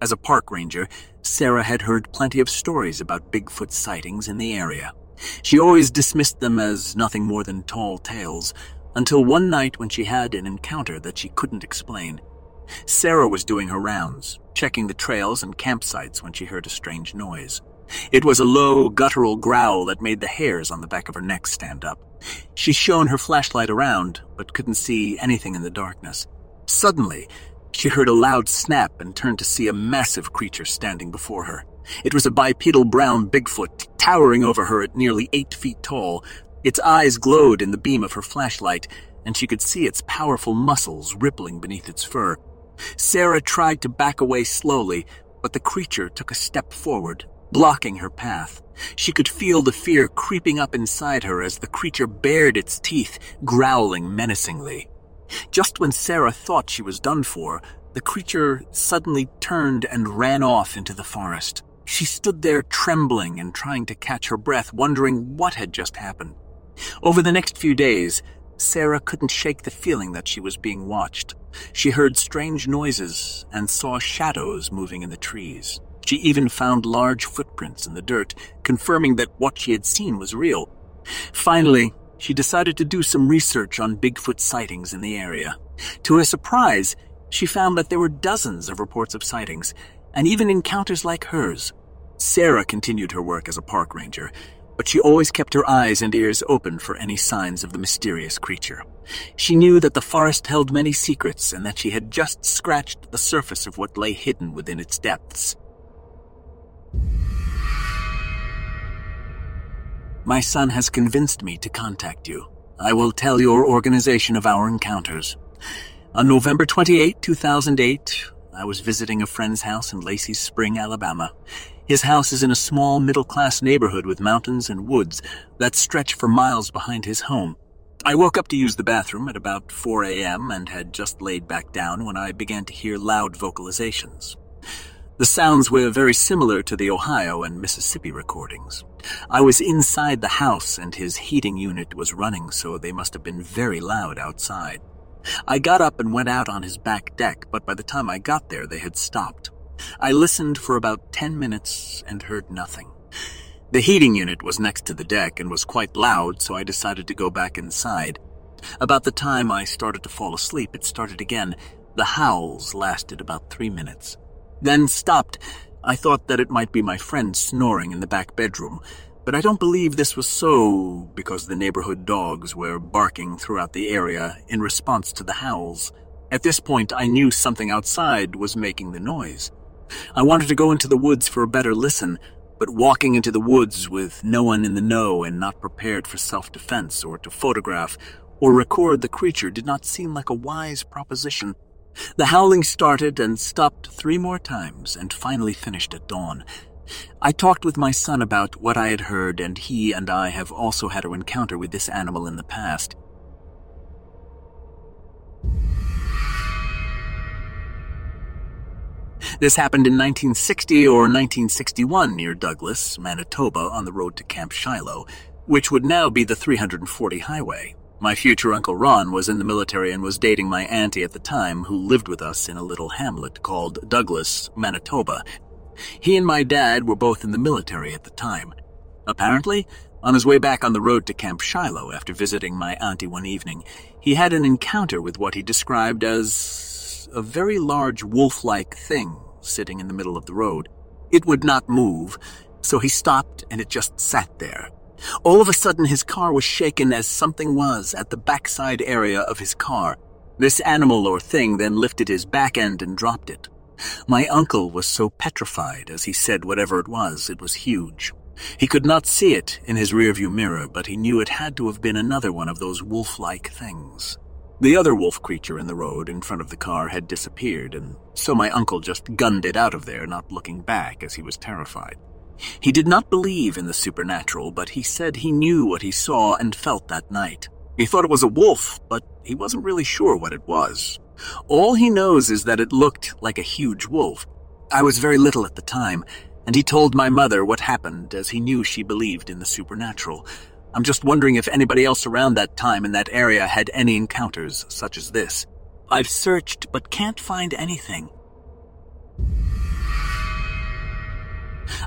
As a park ranger, Sarah had heard plenty of stories about Bigfoot sightings in the area. She always dismissed them as nothing more than tall tales, until one night when she had an encounter that she couldn't explain. Sarah was doing her rounds, checking the trails and campsites when she heard a strange noise. It was a low, guttural growl that made the hairs on the back of her neck stand up. She shone her flashlight around, but couldn't see anything in the darkness. Suddenly, she heard a loud snap and turned to see a massive creature standing before her. It was a bipedal brown Bigfoot, towering over her at nearly 8 feet tall. Its eyes glowed in the beam of her flashlight, and she could see its powerful muscles rippling beneath its fur. Sarah tried to back away slowly, but the creature took a step forward, blocking her path. She could feel the fear creeping up inside her as the creature bared its teeth, growling menacingly. Just when Sarah thought she was done for, the creature suddenly turned and ran off into the forest. She stood there trembling and trying to catch her breath, wondering what had just happened. Over the next few days, Sarah couldn't shake the feeling that she was being watched. She heard strange noises and saw shadows moving in the trees. She even found large footprints in the dirt, confirming that what she had seen was real. Finally, she decided to do some research on Bigfoot sightings in the area. To her surprise, she found that there were dozens of reports of sightings, and even encounters like hers. Sarah continued her work as a park ranger, but she always kept her eyes and ears open for any signs of the mysterious creature. She knew that the forest held many secrets and that she had just scratched the surface of what lay hidden within its depths. My son has convinced me to contact you. I will tell your organization of our encounters. On November 28, 2008, I was visiting a friend's house in Lacey's Spring, Alabama. His house is in a small middle-class neighborhood with mountains and woods that stretch for miles behind his home. I woke up to use the bathroom at about 4 a.m. and had just laid back down when I began to hear loud vocalizations. The sounds were very similar to the Ohio and Mississippi recordings. I was inside the house and his heating unit was running, so they must have been very loud outside. I got up and went out on his back deck, but by the time I got there, they had stopped. I listened for about 10 minutes and heard nothing. The heating unit was next to the deck and was quite loud, so I decided to go back inside. About the time I started to fall asleep, it started again. The howls lasted about 3 minutes, then stopped. I thought that it might be my friend snoring in the back bedroom, but I don't believe this was so because the neighborhood dogs were barking throughout the area in response to the howls. At this point, I knew something outside was making the noise. I wanted to go into the woods for a better listen, but walking into the woods with no one in the know and not prepared for self-defense or to photograph or record the creature did not seem like a wise proposition. The howling started and stopped 3 more times and finally finished at dawn. I talked with my son about what I had heard, and he and I have also had an encounter with this animal in the past. This happened in 1960 or 1961 near Douglas, Manitoba, on the road to Camp Shiloh, which would now be the 340 highway. My future Uncle Ron was in the military and was dating my auntie at the time, who lived with us in a little hamlet called Douglas, Manitoba. He and my dad were both in the military at the time. Apparently, on his way back on the road to Camp Shiloh after visiting my auntie one evening, he had an encounter with what he described as a very large wolf-like thing sitting in the middle of the road. It would not move, so he stopped and it just sat there. All of a sudden, his car was shaken as something was at the backside area of his car. This animal or thing then lifted his back end and dropped it. My uncle was so petrified as he said whatever it was huge. He could not see it in his rearview mirror, but he knew it had to have been another one of those wolf-like things. The other wolf creature in the road in front of the car had disappeared, and so my uncle just gunned it out of there, not looking back, as he was terrified. He did not believe in the supernatural, but he said he knew what he saw and felt that night. He thought it was a wolf, but he wasn't really sure what it was. All he knows is that it looked like a huge wolf. I was very little at the time, and he told my mother what happened, as he knew she believed in the supernatural. I'm just wondering if anybody else around that time in that area had any encounters such as this. I've searched but can't find anything.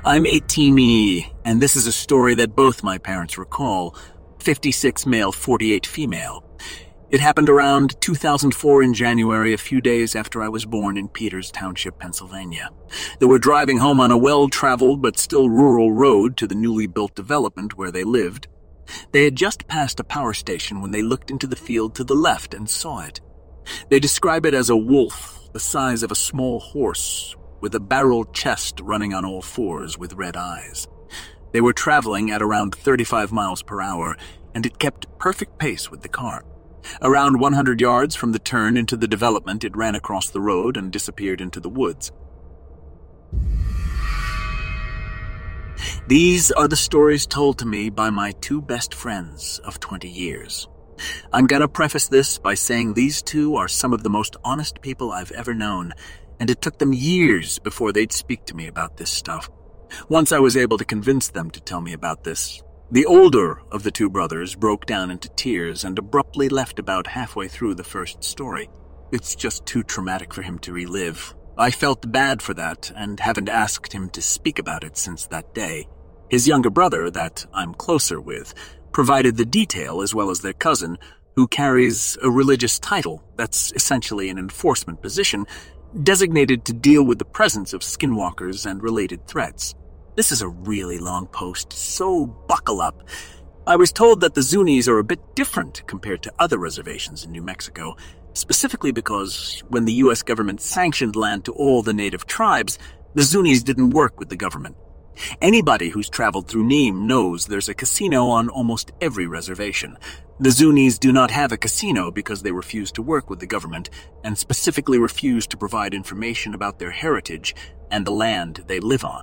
I'm 18, and this is a story that both my parents recall, 56 male, 48 female. It happened around 2004 in January, a few days after I was born in Peters Township, Pennsylvania. They were driving home on a well-traveled but still rural road to the newly built development where they lived. They had just passed a power station when they looked into the field to the left and saw it. They describe it as a wolf, the size of a small horse, with a barrel chest running on all fours with red eyes. They were traveling at around 35 miles per hour, and it kept perfect pace with the car. Around 100 yards from the turn into the development, it ran across the road and disappeared into the woods. These are the stories told to me by my two best friends of 20 years. I'm going to preface this by saying these two are some of the most honest people I've ever known, and it took them years before they'd speak to me about this stuff. Once I was able to convince them to tell me about this, the older of the two brothers broke down into tears and abruptly left about halfway through the first story. It's just too traumatic for him to relive. I felt bad for that and haven't asked him to speak about it since that day. His younger brother, that I'm closer with, provided the detail as well as their cousin, who carries a religious title that's essentially an enforcement position designated to deal with the presence of skinwalkers and related threats. This is a really long post, so buckle up. I was told that the Zunis are a bit different compared to other reservations in New Mexico, specifically because when the U.S. government sanctioned land to all the native tribes, the Zunis didn't work with the government. Anybody who's traveled through Neem knows there's a casino on almost every reservation. The Zunis do not have a casino because they refuse to work with the government and specifically refuse to provide information about their heritage and the land they live on.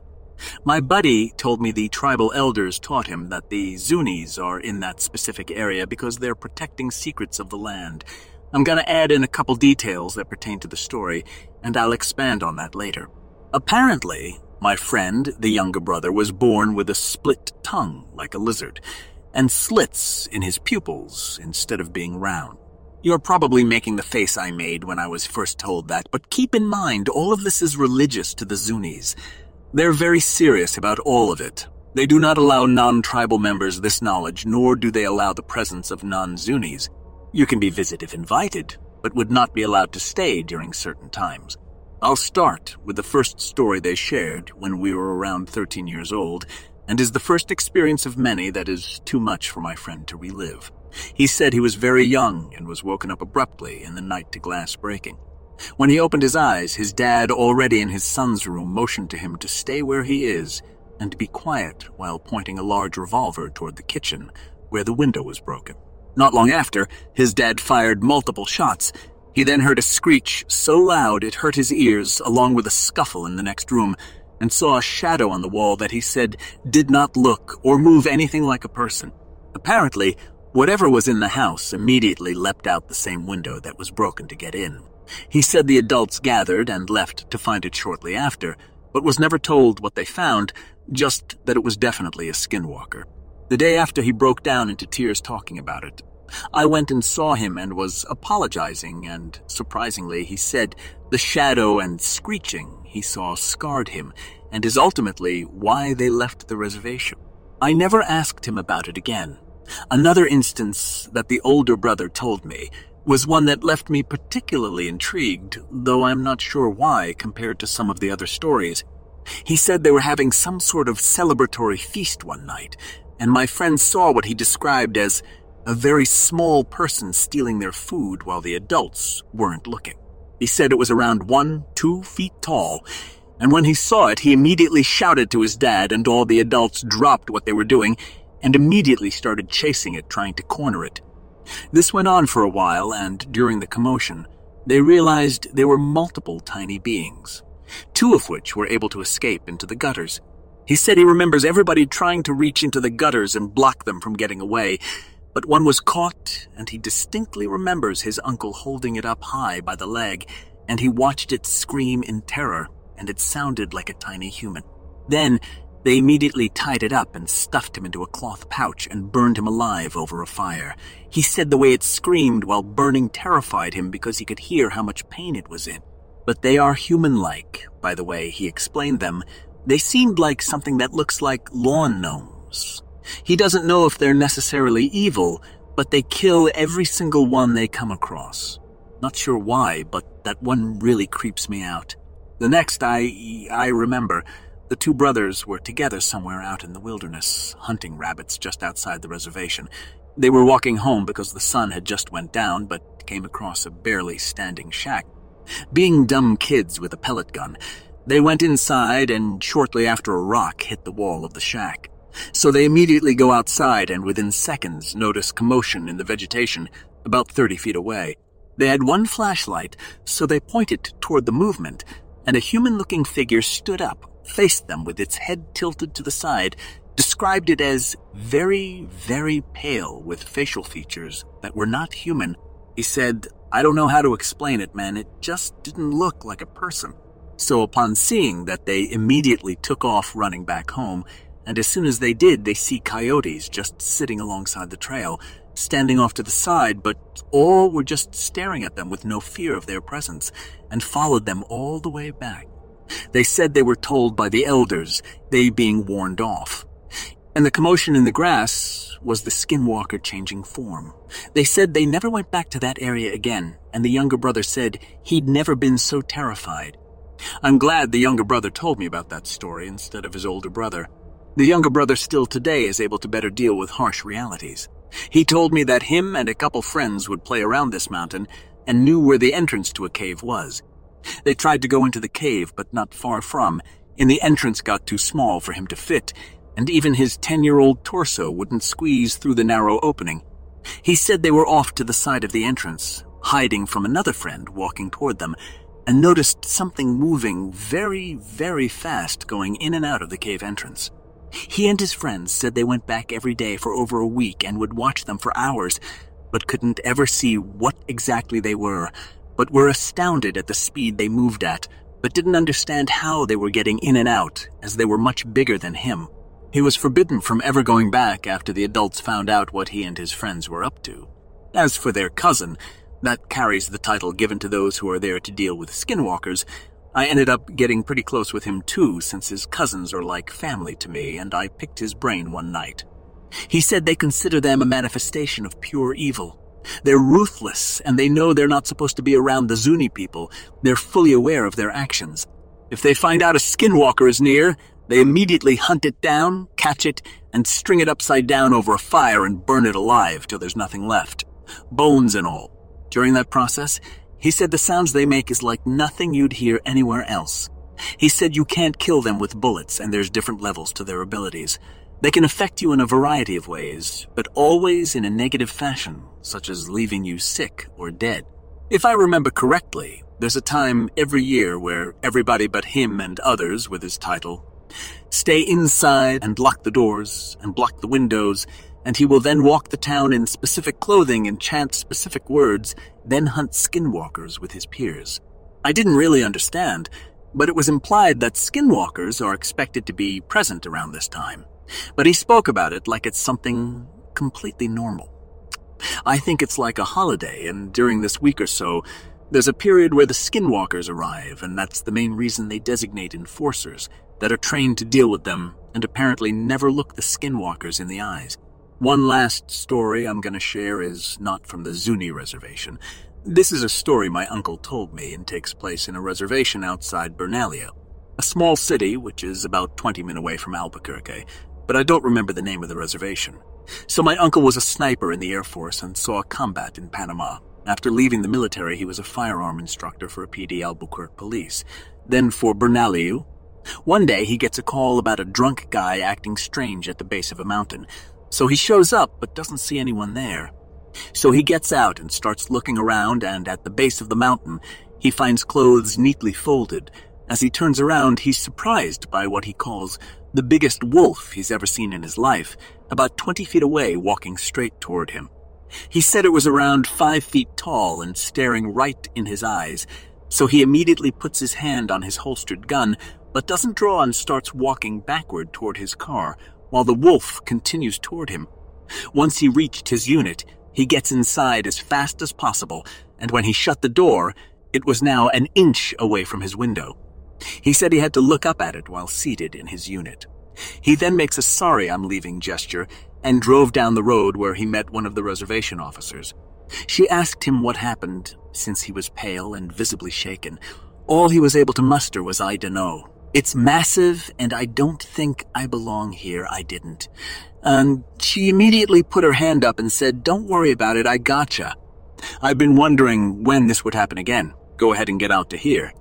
My buddy told me the tribal elders taught him that the Zunis are in that specific area because they're protecting secrets of the land. I'm going to add in a couple details that pertain to the story, and I'll expand on that later. Apparently, my friend, the younger brother, was born with a split tongue like a lizard, and slits in his pupils instead of being round. You're probably making the face I made when I was first told that, but keep in mind all of this is religious to the Zunis. They're very serious about all of it. They do not allow non-tribal members this knowledge, nor do they allow the presence of non-Zunis. You can be visited if invited, but would not be allowed to stay during certain times. I'll start with the first story they shared when we were around 13 years old, and is the first experience of many that is too much for my friend to relive. He said he was very young and was woken up abruptly in the night to glass breaking. When he opened his eyes, his dad, already in his son's room, motioned to him to stay where he is and to be quiet while pointing a large revolver toward the kitchen where the window was broken. Not long after, his dad fired multiple shots. He then heard a screech so loud it hurt his ears, along with a scuffle in the next room, and saw a shadow on the wall that he said did not look or move anything like a person. Apparently, whatever was in the house immediately leapt out the same window that was broken to get in. He said the adults gathered and left to find it shortly after, but was never told what they found, just that it was definitely a skinwalker. The day after, he broke down into tears talking about it. I went and saw him and was apologizing, and surprisingly, he said the shadow and screeching he saw scarred him and is ultimately why they left the reservation. I never asked him about it again. Another instance that the older brother told me was one that left me particularly intrigued, though I'm not sure why compared to some of the other stories. He said they were having some sort of celebratory feast one night, and my friend saw what he described as a very small person stealing their food while the adults weren't looking. He said it was around 1-2 feet tall, and when he saw it, he immediately shouted to his dad, and all the adults dropped what they were doing and immediately started chasing it, trying to corner it. This went on for a while, and during the commotion, they realized there were multiple tiny beings, two of which were able to escape into the gutters. He said he remembers everybody trying to reach into the gutters and block them from getting away, but one was caught, and he distinctly remembers his uncle holding it up high by the leg, and he watched it scream in terror, and it sounded like a tiny human. Then they immediately tied it up and stuffed him into a cloth pouch and burned him alive over a fire. He said the way it screamed while burning terrified him because he could hear how much pain it was in. But they are human-like, by the way he explained them, They seemed like something that looks like lawn gnomes. He doesn't know if they're necessarily evil, but they kill every single one they come across. Not sure why, but that one really creeps me out. The next I remember, the two brothers were together somewhere out in the wilderness, hunting rabbits just outside the reservation. They were walking home because the sun had just went down, but came across a barely standing shack. Being dumb kids with a pellet gun, they went inside and shortly after a rock hit the wall of the shack. So they immediately go outside and within seconds notice commotion in the vegetation about 30 feet away. They had one flashlight, so they pointed toward the movement, and a human-looking figure stood up, faced them with its head tilted to the side, described it as very, very pale with facial features that were not human. He said, "I don't know how to explain it, man. It just didn't look like a person." So upon seeing that, they immediately took off running back home, and as soon as they did, they see coyotes just sitting alongside the trail, standing off to the side, but all were just staring at them with no fear of their presence, and followed them all the way back. They said they were told by the elders, they being warned off. And the commotion in the grass was the skinwalker changing form. They said they never went back to that area again, and the younger brother said he'd never been so terrified. I'm glad the younger brother told me about that story instead of his older brother. The younger brother still today is able to better deal with harsh realities. He told me that him and a couple friends would play around this mountain and knew where the entrance to a cave was. They tried to go into the cave, but not far from, and the entrance got too small for him to fit, and even his 10-year-old torso wouldn't squeeze through the narrow opening. He said they were off to the side of the entrance, hiding from another friend walking toward them, and noticed something moving very, very fast going in and out of the cave entrance. He and his friends said they went back every day for over a week and would watch them for hours, but couldn't ever see what exactly they were, but were astounded at the speed they moved at, but didn't understand how they were getting in and out, as they were much bigger than him. He was forbidden from ever going back after the adults found out what he and his friends were up to. As for their cousin, that carries the title given to those who are there to deal with skinwalkers, I ended up getting pretty close with him too, since his cousins are like family to me, and I picked his brain one night. He said they consider them a manifestation of pure evil. They're ruthless, and they know they're not supposed to be around the Zuni people. They're fully aware of their actions. If they find out a skinwalker is near, they immediately hunt it down, catch it, and string it upside down over a fire and burn it alive till there's nothing left, bones and all. During that process, he said the sounds they make is like nothing you'd hear anywhere else. He said you can't kill them with bullets, and there's different levels to their abilities. They can affect you in a variety of ways, but always in a negative fashion, such as leaving you sick or dead. If I remember correctly, there's a time every year where everybody but him and others with his title stay inside and lock the doors and block the windows, and he will then walk the town in specific clothing and chant specific words, then hunt skinwalkers with his peers. I didn't really understand, but it was implied that skinwalkers are expected to be present around this time. But he spoke about it like it's something completely normal. I think it's like a holiday, and during this week or so, there's a period where the skinwalkers arrive, and that's the main reason they designate enforcers that are trained to deal with them and apparently never look the skinwalkers in the eyes. One last story I'm going to share is not from the Zuni reservation. This is a story my uncle told me and takes place in a reservation outside Bernalillo, a small city which is about 20 minutes away from Albuquerque, but I don't remember the name of the reservation. So my uncle was a sniper in the Air Force and saw combat in Panama. After leaving the military, he was a firearm instructor for PD Albuquerque Police, then for Bernalillo. One day he gets a call about a drunk guy acting strange at the base of a mountain. So he shows up but doesn't see anyone there. So he gets out and starts looking around, and at the base of the mountain, he finds clothes neatly folded. As he turns around, he's surprised by what he calls the biggest wolf he's ever seen in his life, about 20 feet away, walking straight toward him. He said it was around 5 feet tall and staring right in his eyes, so he immediately puts his hand on his holstered gun but doesn't draw and starts walking backward toward his car, while the wolf continues toward him. Once he reached his unit, he gets inside as fast as possible, and when he shut the door, it was now an inch away from his window. He said he had to look up at it while seated in his unit. He then makes a sorry I'm leaving gesture and drove down the road where he met one of the reservation officers. She asked him what happened, since he was pale and visibly shaken. All he was able to muster was, I dunno. It's massive, and I don't think I belong here. I didn't. She immediately put her hand up and said, Don't worry about it, I gotcha. I've been wondering when this would happen again. Go ahead and get out to here.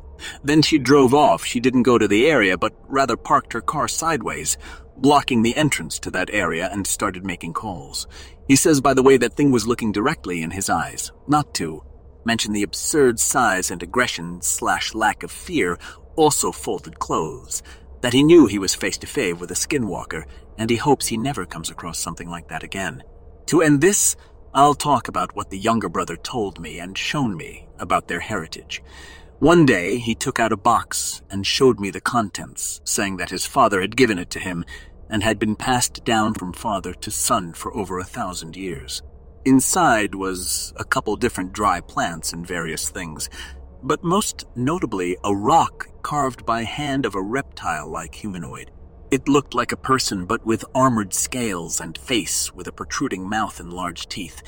Then she drove off. She didn't go to the area, but rather parked her car sideways, blocking the entrance to that area, and started making calls. He says, by the way, that thing was looking directly in his eyes. Not to mention the absurd size and aggression / lack of fear, also folded clothes, that he knew he was face-to-face with a skinwalker, and he hopes he never comes across something like that again. To end this, I'll talk about what the younger brother told me and shown me about their heritage. One day, he took out a box and showed me the contents, saying that his father had given it to him and had been passed down from father to son for over 1,000 years. Inside was a couple different dry plants and various things, but most notably a rock carved by hand of a reptile-like humanoid. It looked like a person, but with armored scales and face with a protruding mouth and large teeth.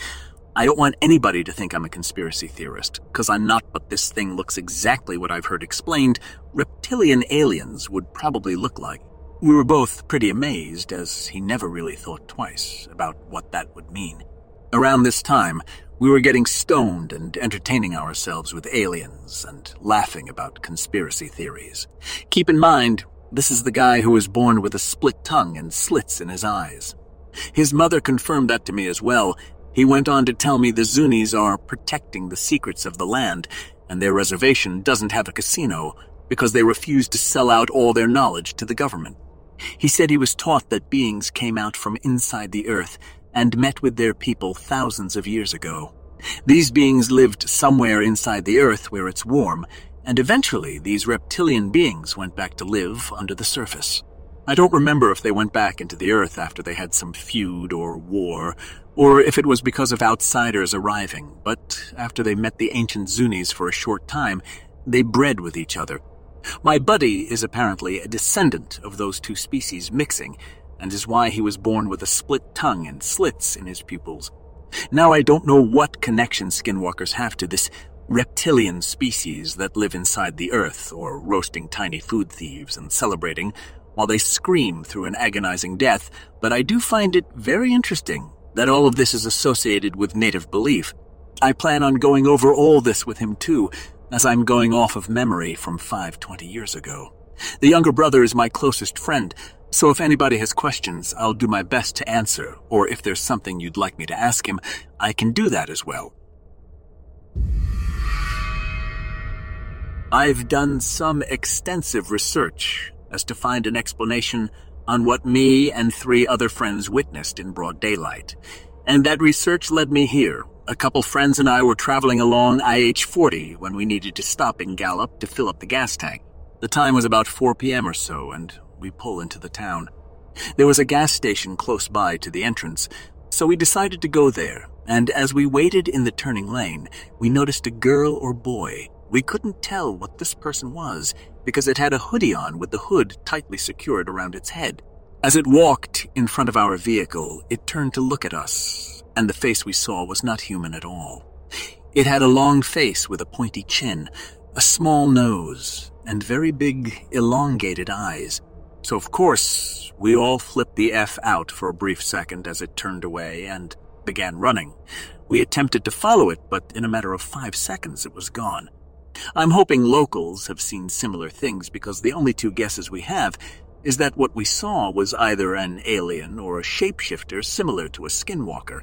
I don't want anybody to think I'm a conspiracy theorist, because I'm not, but this thing looks exactly what I've heard explained reptilian aliens would probably look like. We were both pretty amazed, as he never really thought twice about what that would mean. Around this time, we were getting stoned and entertaining ourselves with aliens and laughing about conspiracy theories. Keep in mind, this is the guy who was born with a split tongue and slits in his eyes. His mother confirmed that to me as well. He went on to tell me the Zunis are protecting the secrets of the land, and their reservation doesn't have a casino because they refused to sell out all their knowledge to the government. He said he was taught that beings came out from inside the earth and met with their people thousands of years ago. These beings lived somewhere inside the earth where it's warm, and eventually these reptilian beings went back to live under the surface. I don't remember if they went back into the earth after they had some feud or war, or if it was because of outsiders arriving, but after they met the ancient Zunis for a short time, they bred with each other. My buddy is apparently a descendant of those two species mixing, and is why he was born with a split tongue and slits in his pupils. Now I don't know what connection skinwalkers have to this reptilian species that live inside the earth, or roasting tiny food thieves and celebrating while they scream through an agonizing death, but I do find it very interesting that all of this is associated with native belief. I plan on going over all this with him too, as I'm going off of memory from 20 years ago. The younger brother is my closest friend, so if anybody has questions, I'll do my best to answer, or if there's something you'd like me to ask him, I can do that as well. I've done some extensive research as to find an explanation on what me and 3 other friends witnessed in broad daylight. And that research led me here. A couple friends and I were traveling along IH-40 when we needed to stop in Gallup to fill up the gas tank. The time was about 4 p.m. or so, and we pull into the town. There was a gas station close by to the entrance, so we decided to go there, and as we waited in the turning lane, we noticed a girl or boy. We couldn't tell what this person was because it had a hoodie on with the hood tightly secured around its head. As it walked in front of our vehicle, it turned to look at us, and the face we saw was not human at all. It had a long face with a pointy chin, a small nose, and very big, elongated eyes. So, of course, we all flipped the F out for a brief second as it turned away and began running. We attempted to follow it, but in a matter of 5 seconds, it was gone. I'm hoping locals have seen similar things because the only 2 guesses we have is that what we saw was either an alien or a shapeshifter similar to a skinwalker.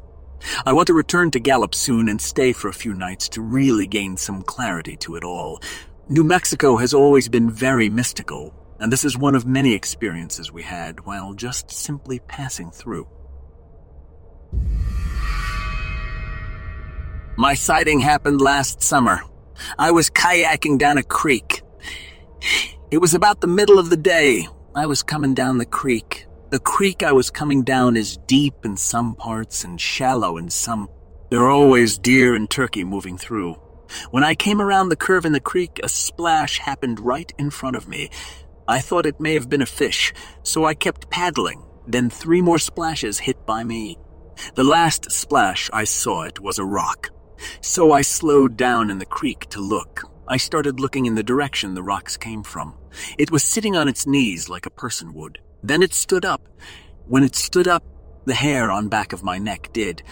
I want to return to Gallup soon and stay for a few nights to really gain some clarity to it all. New Mexico has always been very mystical, and this is one of many experiences we had while just simply passing through. My sighting happened last summer. I was kayaking down a creek. It was about the middle of the day. I was coming down the creek. The creek I was coming down is deep in some parts and shallow in some. There are always deer and turkey moving through. When I came around the curve in the creek, a splash happened right in front of me. I thought it may have been a fish, so I kept paddling, then three more splashes hit by me. The last splash I saw it was a rock. So I slowed down in the creek to look. I started looking in the direction the rocks came from. It was sitting on its knees like a person would. Then it stood up. When it stood up, the hair on back of my neck did.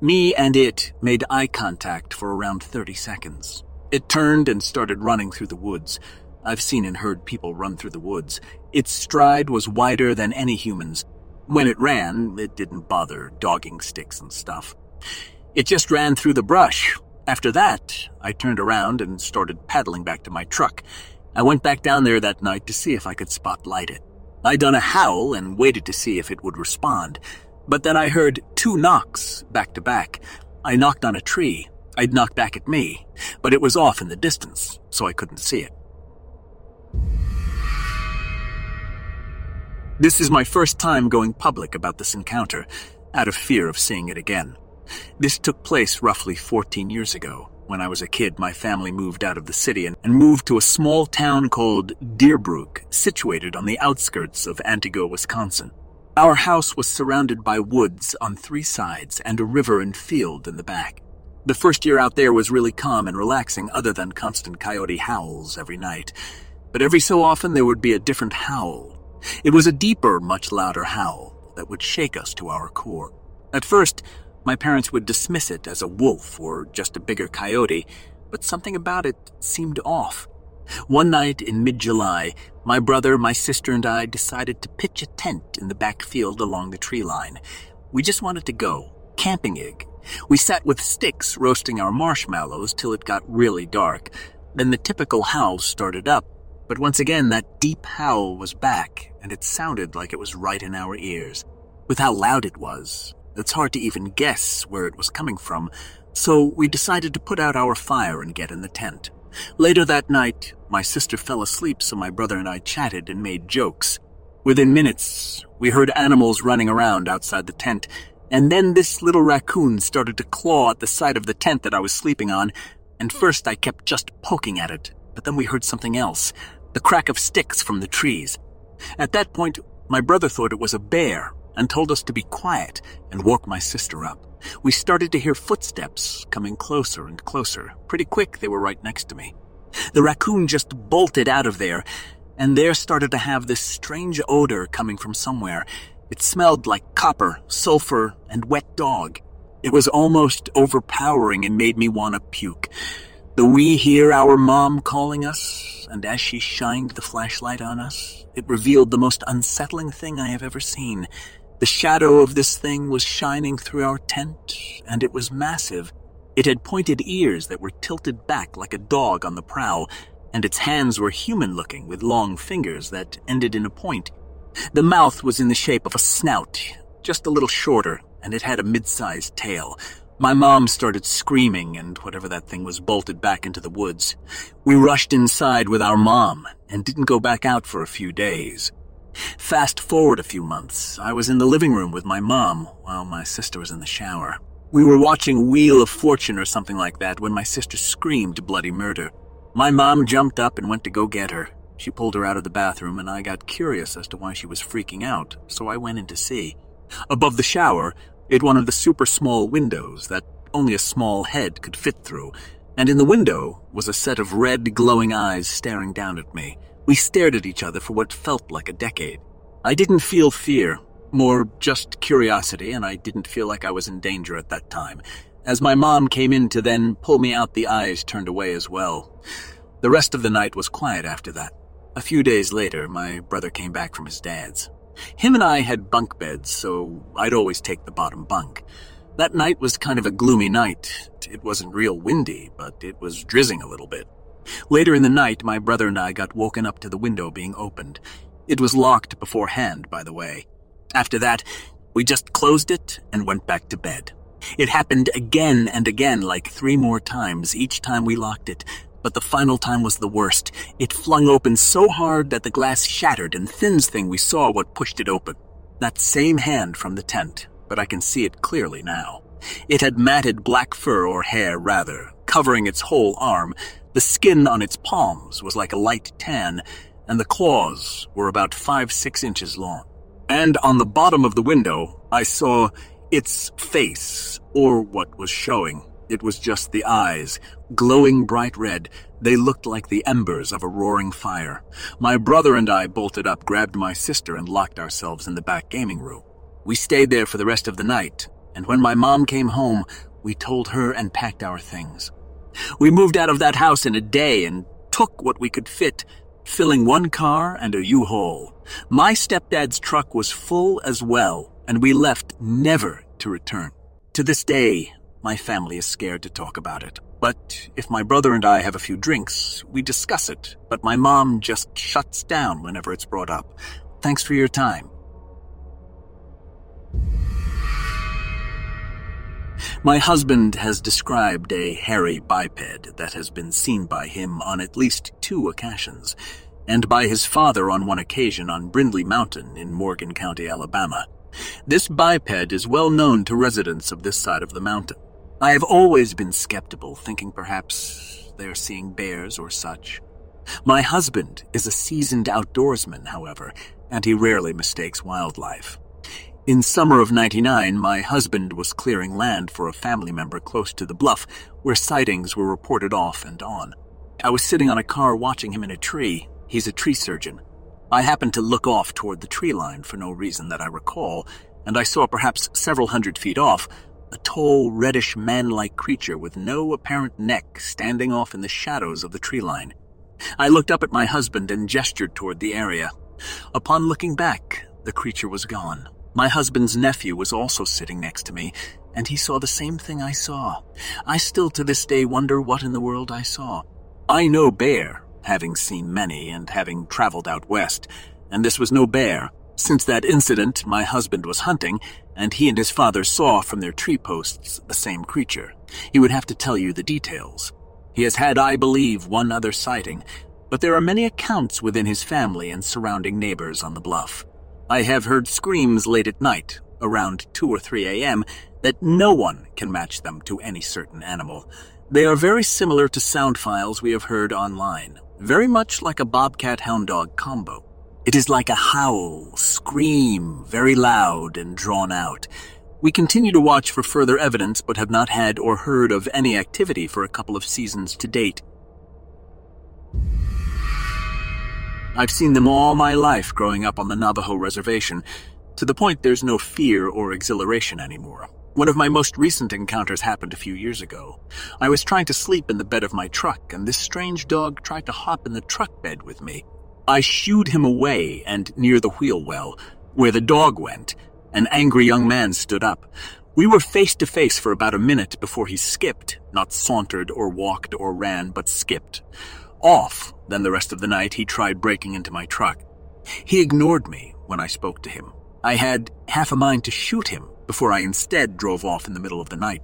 Me and it made eye contact for around 30 seconds. It turned and started running through the woods. I've seen and heard people run through the woods. Its stride was wider than any human's. When it ran, it didn't bother dogging sticks and stuff. It just ran through the brush. After that, I turned around and started paddling back to my truck. I went back down there that night to see if I could spotlight it. I done a howl and waited to see if it would respond. But then I heard two knocks back to back. I knocked on a tree. It knocked back at me, but it was off in the distance, so I couldn't see it. This is my first time going public about this encounter, out of fear of seeing it again. This took place roughly 14 years ago. When I was a kid, my family moved out of the city and moved to a small town called Deerbrook, situated on the outskirts of Antigo, Wisconsin. Our house was surrounded by woods on three sides and a river and field in the back. The first year out there was really calm and relaxing, other than constant coyote howls every night. But every so often there would be a different howl. It was a deeper, much louder howl that would shake us to our core. At first, my parents would dismiss it as a wolf or just a bigger coyote, but something about it seemed off. One night in mid-July, my brother, my sister, and I decided to pitch a tent in the backfield along the tree line. We just wanted to go camping. We sat with sticks roasting our marshmallows till it got really dark. Then the typical howl started up, but once again that deep howl was back, and it sounded like it was right in our ears. With how loud it was, it's hard to even guess where it was coming from, so we decided to put out our fire and get in the tent. Later that night, my sister fell asleep, so my brother and I chatted and made jokes. Within minutes, we heard animals running around outside the tent, and then this little raccoon started to claw at the side of the tent that I was sleeping on, and first I kept just poking at it, but then we heard something else, the crack of sticks from the trees. At that point, my brother thought it was a bear and told us to be quiet and woke my sister up. We started to hear footsteps coming closer and closer. Pretty quick, they were right next to me. The raccoon just bolted out of there, and there started to have this strange odor coming from somewhere. It smelled like copper, sulfur, and wet dog. It was almost overpowering and made me want to puke. The we hear our mom calling us, and as she shined the flashlight on us, it revealed the most unsettling thing I have ever seen. The shadow of this thing was shining through our tent, and it was massive. It had pointed ears that were tilted back like a dog on the prowl, and its hands were human-looking with long fingers that ended in a point. The mouth was in the shape of a snout, just a little shorter, and it had a mid-sized tail. My mom started screaming, and whatever that thing was bolted back into the woods. We rushed inside with our mom and didn't go back out for a few days. Fast forward a few months, I was in the living room with my mom while my sister was in the shower. We were watching Wheel of Fortune or something like that when my sister screamed bloody murder. My mom jumped up and went to go get her. She pulled her out of the bathroom, and I got curious as to why she was freaking out, so I went in to see. Above the shower, it one of the super small windows that only a small head could fit through, and in the window was a set of red glowing eyes staring down at me. We stared at each other for what felt like a decade. I didn't feel fear, more just curiosity, and I didn't feel like I was in danger at that time, as my mom came in to then pull me out, the eyes turned away as well. The rest of the night was quiet after that. A few days later, my brother came back from his dad's. Him and I had bunk beds, so I'd always take the bottom bunk. That night was kind of a gloomy night. It wasn't real windy, but it was drizzling a little bit. Later in the night, my brother and I got woken up to the window being opened. It was locked beforehand, by the way. After that, we just closed it and went back to bed. It happened again and again, like three more times, each time we locked it. But the final time was the worst. It flung open so hard that the glass shattered, and Thin's thing we saw what pushed it open. That same hand from the tent, but I can see it clearly now. It had matted black fur, or hair rather, covering its whole arm. The skin on its palms was like a light tan, and the claws were about 5-6 inches long. And on the bottom of the window, I saw its face, or what was showing. It was just the eyes, glowing bright red. They looked like the embers of a roaring fire. My brother and I bolted up, grabbed my sister, and locked ourselves in the back gaming room. We stayed there for the rest of the night, and when my mom came home, we told her and packed our things. We moved out of that house in a day and took what we could fit, filling one car and a U-Haul. My stepdad's truck was full as well, and we left never to return. To this day, my family is scared to talk about it. But if my brother and I have a few drinks, we discuss it. But my mom just shuts down whenever it's brought up. Thanks for your time. My husband has described a hairy biped that has been seen by him on at least 2 occasions, and by his father on 1 occasion on Brindley Mountain in Morgan County, Alabama. This biped is well known to residents of this side of the mountain. I have always been skeptical, thinking perhaps they are seeing bears or such. My husband is a seasoned outdoorsman, however, and he rarely mistakes wildlife. In summer of '99, my husband was clearing land for a family member close to the bluff where sightings were reported off and on. I was sitting on a car watching him in a tree. He's a tree surgeon. I happened to look off toward the tree line for no reason that I recall, and I saw perhaps several hundred feet off a tall, reddish, man-like creature with no apparent neck standing off in the shadows of the tree line. I looked up at my husband and gestured toward the area. Upon looking back, the creature was gone. My husband's nephew was also sitting next to me, and he saw the same thing I saw. I still to this day wonder what in the world I saw. I know bear, having seen many and having traveled out west, and this was no bear. Since that incident, my husband was hunting, and he and his father saw from their tree posts the same creature. He would have to tell you the details. He has had, I believe, one other sighting, but there are many accounts within his family and surrounding neighbors on the bluff. I have heard screams late at night, around 2 or 3 a.m., that no one can match them to any certain animal. They are very similar to sound files we have heard online, very much like a bobcat-hound dog combo. It is like a howl, scream, very loud and drawn out. We continue to watch for further evidence but have not had or heard of any activity for a couple of seasons to date. I've seen them all my life growing up on the Navajo reservation, to the point there's no fear or exhilaration anymore. One of my most recent encounters happened a few years ago. I was trying to sleep in the bed of my truck, and this strange dog tried to hop in the truck bed with me. I shooed him away, and near the wheel well, where the dog went, an angry young man stood up. We were face to face for about a minute before he skipped, not sauntered or walked or ran, but skipped. Off, then the rest of the night he tried breaking into my truck. He ignored me when I spoke to him. I had half a mind to shoot him before I instead drove off in the middle of the night.